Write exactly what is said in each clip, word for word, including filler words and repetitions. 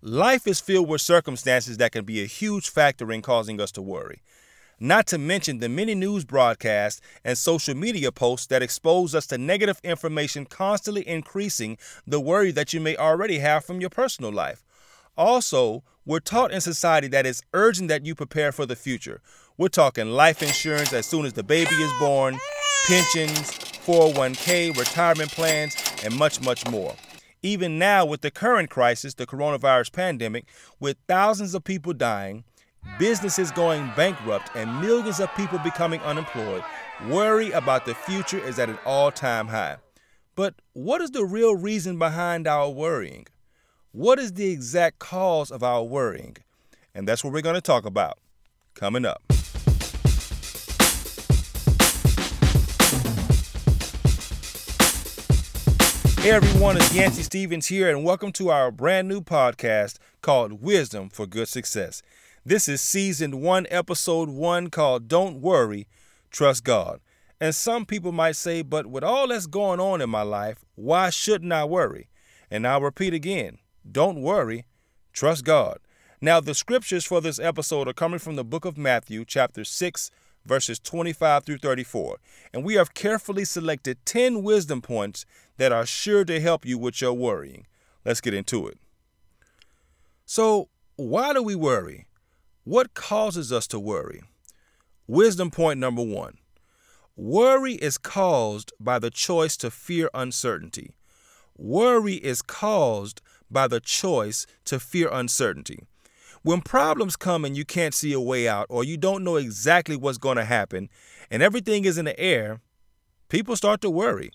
Life is filled with circumstances that can be a huge factor in causing us to worry. Not to mention the many news broadcasts and social media posts that expose us to negative information, constantly increasing the worry that you may already have from your personal life. Also, we're taught in society that it's urgent that you prepare for the future. We're talking life insurance as soon as the baby is born, pensions, four oh one k, retirement plans, and much, much more. Even now with the current crisis, the coronavirus pandemic, with thousands of people dying, businesses going bankrupt, and millions of people becoming unemployed, worry about the future is at an all-time high. But what is the real reason behind our worrying? What is the exact cause of our worrying? And that's what we're going to talk about coming up. Hey everyone, it's Yancey Stevens here, and welcome to our brand new podcast called Wisdom for Good Success. This is season one, episode one, called Don't Worry, Trust God. And some people might say, but with all that's going on in my life, why shouldn't I worry? And I'll repeat again, don't worry, trust God. Now, the scriptures for this episode are coming from the book of Matthew, chapter six, verses twenty-five through thirty-four, and we have carefully selected ten wisdom points that are sure to help you with your worrying. Let's get into it. So, why do we worry? What causes us to worry? Wisdom point number one. Worry is caused by the choice to fear uncertainty. Worry is caused by the choice to fear uncertainty. When problems come and you can't see a way out, or you don't know exactly what's going to happen, and everything is in the air, people start to worry.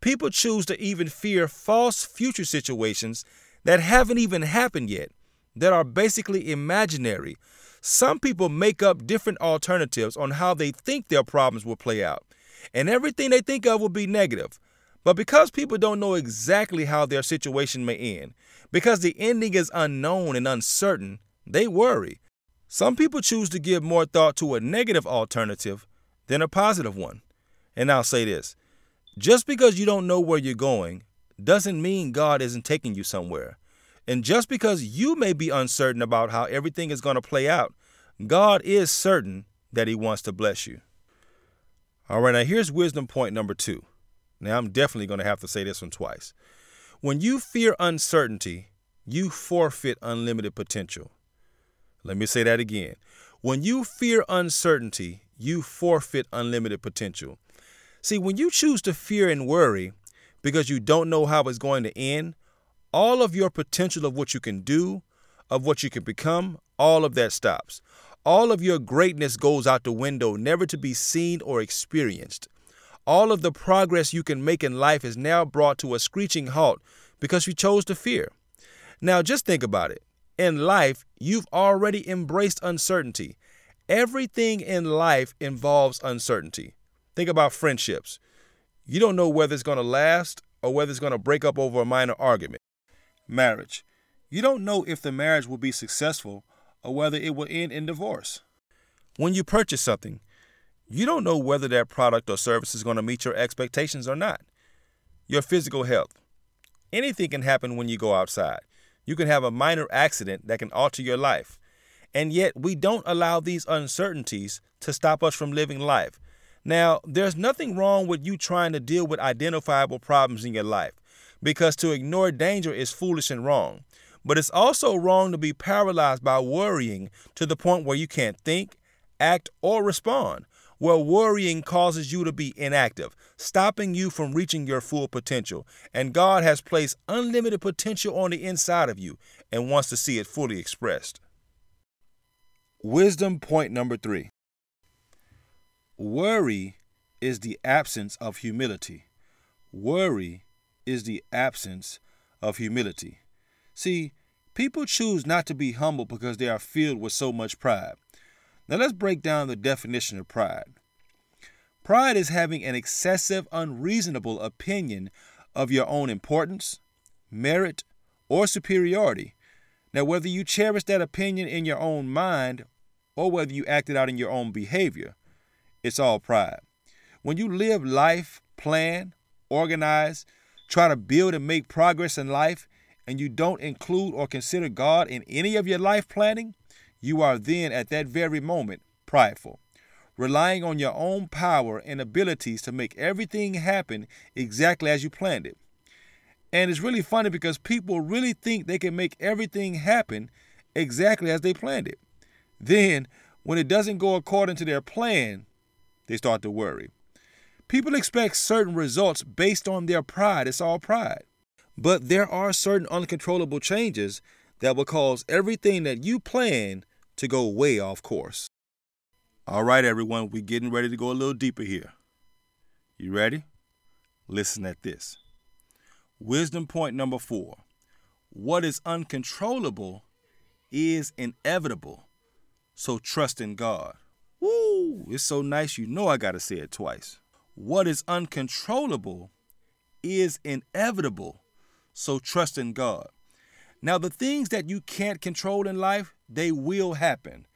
People choose to even fear false future situations that haven't even happened yet, that are basically imaginary. Some people make up different alternatives on how they think their problems will play out, and everything they think of will be negative. But because people don't know exactly how their situation may end, because the ending is unknown and uncertain, they worry. Some people choose to give more thought to a negative alternative than a positive one. And I'll say this, just because you don't know where you're going doesn't mean God isn't taking you somewhere. And just because you may be uncertain about how everything is going to play out, God is certain that He wants to bless you. All right, now here's wisdom point number two. Now, I'm definitely going to have to say this one twice. When you fear uncertainty, you forfeit unlimited potential. Let me say that again. When you fear uncertainty, you forfeit unlimited potential. See, when you choose to fear and worry because you don't know how it's going to end, all of your potential of what you can do, of what you can become, all of that stops. All of your greatness goes out the window, never to be seen or experienced. All of the progress you can make in life is now brought to a screeching halt because you chose to fear. Now, just think about it. In life, you've already embraced uncertainty. Everything in life involves uncertainty. Think about friendships. You don't know whether it's going to last or whether it's going to break up over a minor argument. Marriage. You don't know if the marriage will be successful or whether it will end in divorce. When you purchase something, you don't know whether that product or service is going to meet your expectations or not. Your physical health. Anything can happen when you go outside. You can have a minor accident that can alter your life. And yet we don't allow these uncertainties to stop us from living life. Now, there's nothing wrong with you trying to deal with identifiable problems in your life, because to ignore danger is foolish and wrong. But it's also wrong to be paralyzed by worrying to the point where you can't think, act, or respond. Where worrying causes you to be inactive, stopping you from reaching your full potential. And God has placed unlimited potential on the inside of you and wants to see it fully expressed. Wisdom point number three. Worry is the absence of humility. Worry is the absence of humility. See, people choose not to be humble because they are filled with so much pride. Now let's break down the definition of pride. Pride is having an excessive, unreasonable opinion of your own importance, merit, or superiority. Now, whether you cherish that opinion in your own mind or whether you act it out in your own behavior, it's all pride. When you live life, plan, organize, try to build and make progress in life, and you don't include or consider God in any of your life planning, you are then at that very moment prideful, relying on your own power and abilities to make everything happen exactly as you planned it. And it's really funny because people really think they can make everything happen exactly as they planned it. Then, when it doesn't go according to their plan, they start to worry. People expect certain results based on their pride. It's all pride. But there are certain uncontrollable changes that will cause everything that you plan to go way off course. All right, everyone, we're getting ready to go a little deeper here. You ready? Listen at this. Wisdom point number four. What is uncontrollable is inevitable, so trust in God. Woo! It's so nice, you know I gotta say it twice. What is uncontrollable is inevitable, so trust in God. Now, the things that you can't control in life, they will happen.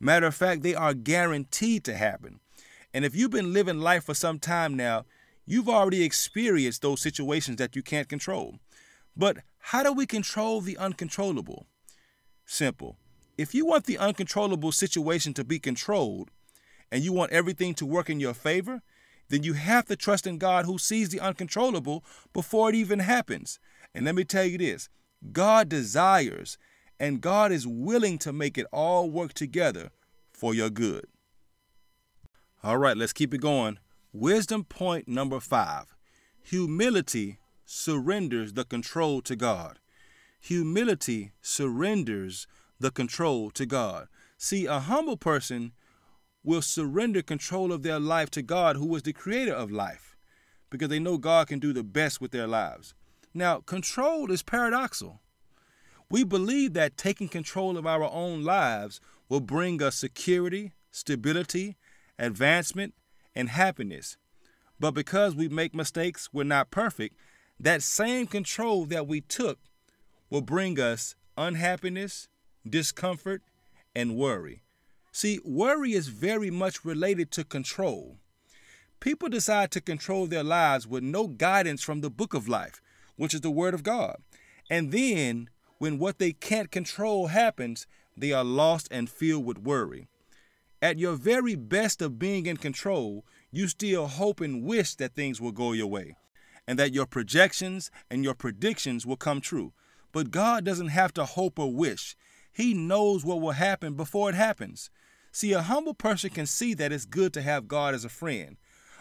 Matter of fact, they are guaranteed to happen. And if you've been living life for some time now, you've already experienced those situations that you can't control. But how do we control the uncontrollable? Simple. If you want the uncontrollable situation to be controlled and you want everything to work in your favor, then you have to trust in God who sees the uncontrollable before it even happens. And let me tell you this, God desires and God is willing to make it all work together for your good. All right, let's keep it going. Wisdom point number five. Humility surrenders the control to God. Humility surrenders the control to God. See, a humble person will surrender control of their life to God, who is the creator of life, because they know God can do the best with their lives. Now, control is paradoxical. We believe that taking control of our own lives will bring us security, stability, advancement, and happiness. But because we make mistakes, we're not perfect, that same control that we took will bring us unhappiness, discomfort, and worry. See, worry is very much related to control. People decide to control their lives with no guidance from the book of life, which is the word of God. And then when what they can't control happens, they are lost and filled with worry. At your very best of being in control, you still hope and wish that things will go your way and that your projections and your predictions will come true. But God doesn't have to hope or wish. He knows what will happen before it happens. See, a humble person can see that it's good to have God as a friend.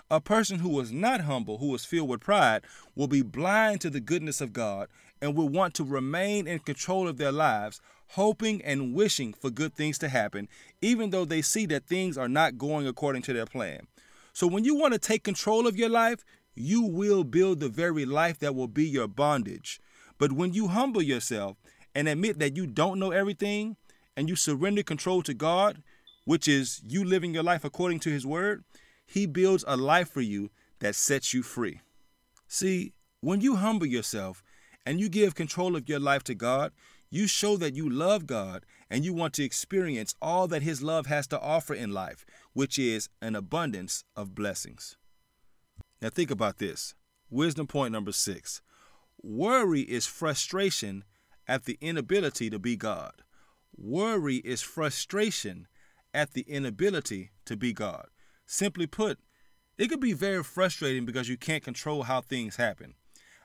A person who is not humble, who is filled with pride, will be blind to the goodness of God and will want to remain in control of their lives, hoping and wishing for good things to happen, even though they see that things are not going according to their plan. So when you want to take control of your life, you will build the very life that will be your bondage. But when you humble yourself and admit that you don't know everything and you surrender control to God, which is you living your life according to his word, he builds a life for you that sets you free. See, when you humble yourself and you give control of your life to God, you show that you love God and you want to experience all that his love has to offer in life, which is an abundance of blessings. Now think about this. Wisdom point number six. Worry is frustration at the inability to be God. Worry is frustration at the inability to be God. Simply put, it could be very frustrating because you can't control how things happen.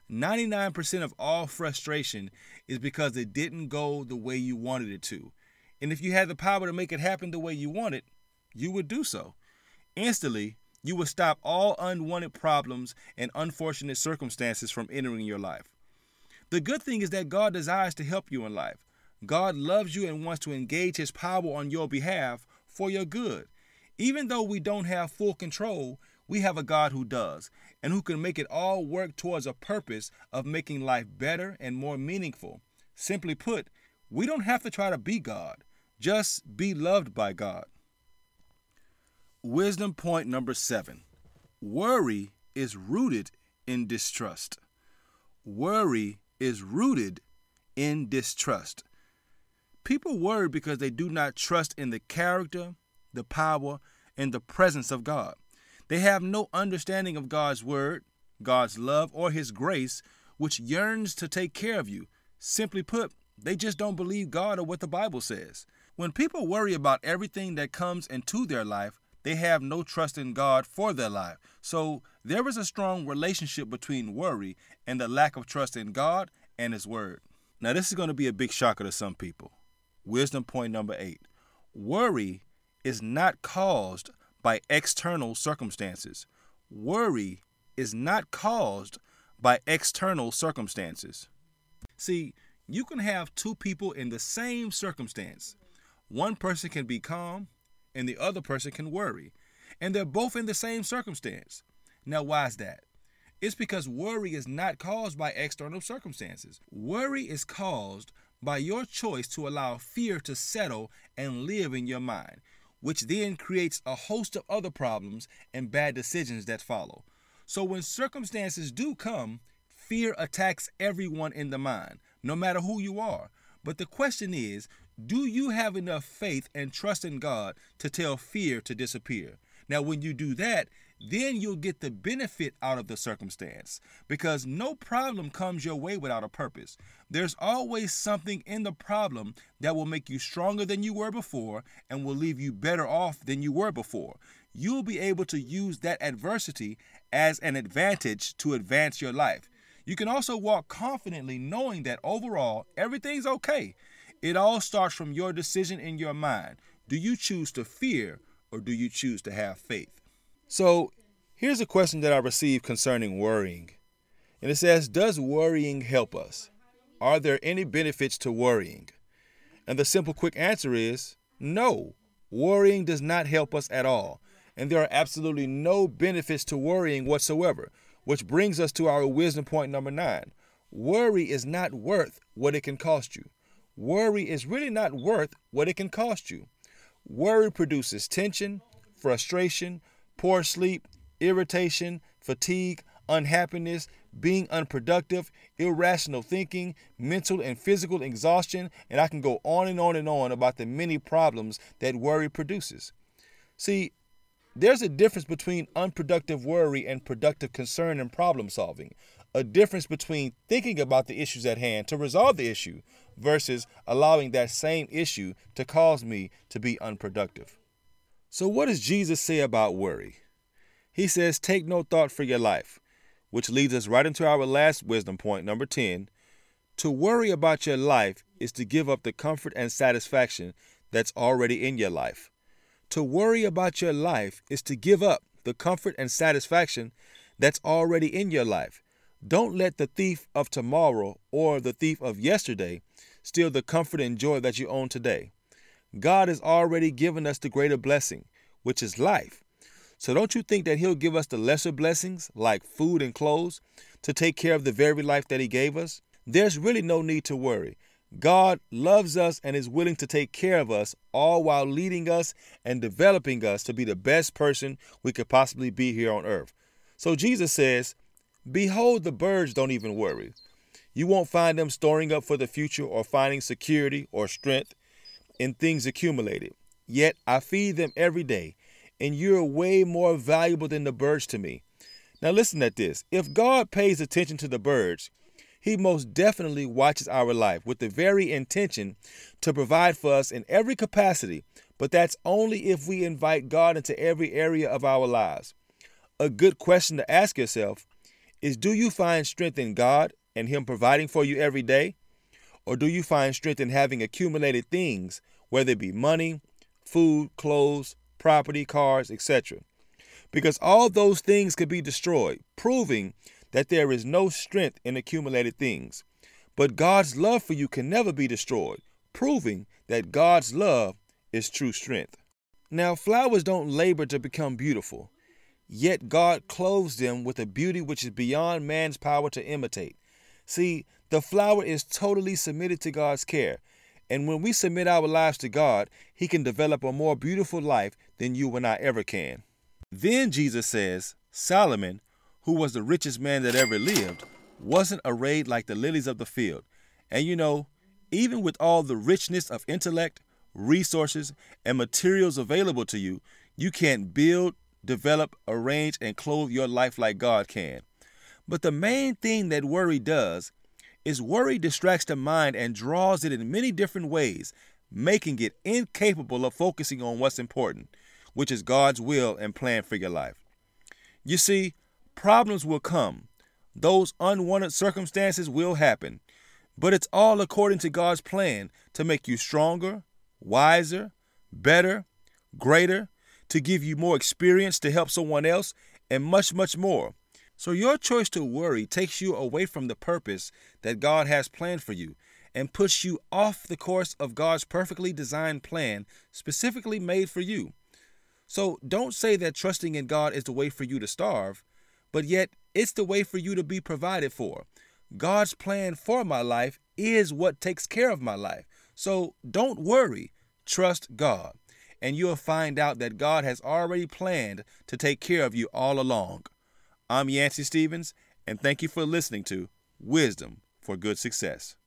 ninety-nine percent of all frustration is because it didn't go the way you wanted it to. And if you had the power to make it happen the way you wanted, you would do so. Instantly, you would stop all unwanted problems and unfortunate circumstances from entering your life. The good thing is that God desires to help you in life. God loves you and wants to engage his power on your behalf for your good. Even though we don't have full control, we have a God who does and who can make it all work towards a purpose of making life better and more meaningful. Simply put, we don't have to try to be God, just be loved by God. Wisdom point number seven. Worry is rooted in distrust. Worry is rooted in distrust. People worry because they do not trust in the character, the power, and the presence of God. They have no understanding of God's word, God's love, or his grace, which yearns to take care of you, Simply put, they just don't believe God or what the Bible says. When people worry about everything that comes into their life, they have no trust in God for their life. So there is a strong relationship between worry and the lack of trust in God and His Word. Now, this is going to be a big shocker to some people. Wisdom point number eight. Worry is not caused by external circumstances. Worry is not caused by external circumstances. See, you can have two people in the same circumstance. One person can be calm and the other person can worry, and they're both in the same circumstance. Now, why is that? It's because worry is not caused by external circumstances. Worry is caused by your choice to allow fear to settle and live in your mind, which then creates a host of other problems and bad decisions that follow. So when circumstances do come, fear attacks everyone in the mind, no matter who you are. But the question is, do you have enough faith and trust in God to tell fear to disappear? Now, when you do that, then you'll get the benefit out of the circumstance, because no problem comes your way without a purpose. There's always something in the problem that will make you stronger than you were before and will leave you better off than you were before. You'll be able to use that adversity as an advantage to advance your life. You can also walk confidently knowing that overall, everything's okay. It all starts from your decision in your mind. Do you choose to fear or do you choose to have faith? So here's a question that I received concerning worrying, and it says, does worrying help us? Are there any benefits to worrying? And the simple, quick answer is no, worrying does not help us at all. And there are absolutely no benefits to worrying whatsoever, which brings us to our wisdom point number nine. Worry is not worth what it can cost you. Worry is really not worth what it can cost you. Worry produces tension, frustration, poor sleep, irritation, fatigue, unhappiness, being unproductive, irrational thinking, mental and physical exhaustion, and I can go on and on and on about the many problems that worry produces. See, there's a difference between unproductive worry and productive concern and problem solving, a difference between thinking about the issues at hand to resolve the issue versus allowing that same issue to cause me to be unproductive. So what does Jesus say about worry? He says, take no thought for your life, which leads us right into our last wisdom point, number ten. To worry about your life is to give up the comfort and satisfaction that's already in your life. To worry about your life is to give up the comfort and satisfaction that's already in your life. Don't let the thief of tomorrow or the thief of yesterday steal the comfort and joy that you own today. God has already given us the greater blessing, which is life. So don't you think that He'll give us the lesser blessings, like food and clothes, to take care of the very life that He gave us? There's really no need to worry. God loves us and is willing to take care of us, all while leading us and developing us to be the best person we could possibly be here on earth. So Jesus says, behold, the birds don't even worry. You won't find them storing up for the future or finding security or strength in things accumulated. Yet I feed them every day, and you're way more valuable than the birds to me. Now listen at this. If God pays attention to the birds, He most definitely watches our life with the very intention to provide for us in every capacity, but that's only if we invite God into every area of our lives. A good question to ask yourself is, do you find strength in God and Him providing for you every day? Or do you find strength in having accumulated things, whether it be money, food, clothes, property, cars, et cetera? Because all those things could be destroyed, proving that there is no strength in accumulated things. But God's love for you can never be destroyed, proving that God's love is true strength. Now, flowers don't labor to become beautiful, yet God clothes them with a beauty which is beyond man's power to imitate. See, the flower is totally submitted to God's care. And when we submit our lives to God, He can develop a more beautiful life than you and I ever can. Then Jesus says, Solomon, who was the richest man that ever lived, wasn't arrayed like the lilies of the field. And you know, even with all the richness of intellect, resources, and materials available to you, you can't build, develop, arrange, and clothe your life like God can. But the main thing that worry does is worry distracts the mind and draws it in many different ways, making it incapable of focusing on what's important, which is God's will and plan for your life. You see, problems will come. Those unwanted circumstances will happen. But it's all according to God's plan to make you stronger, wiser, better, greater, to give you more experience, to help someone else, and much, much more. So your choice to worry takes you away from the purpose that God has planned for you and puts you off the course of God's perfectly designed plan specifically made for you. So don't say that trusting in God is the way for you to starve, but yet it's the way for you to be provided for. God's plan for my life is what takes care of my life. So don't worry, trust God, and you'll find out that God has already planned to take care of you all along. I'm Yancey Stevens, and thank you for listening to Wisdom for Good Success.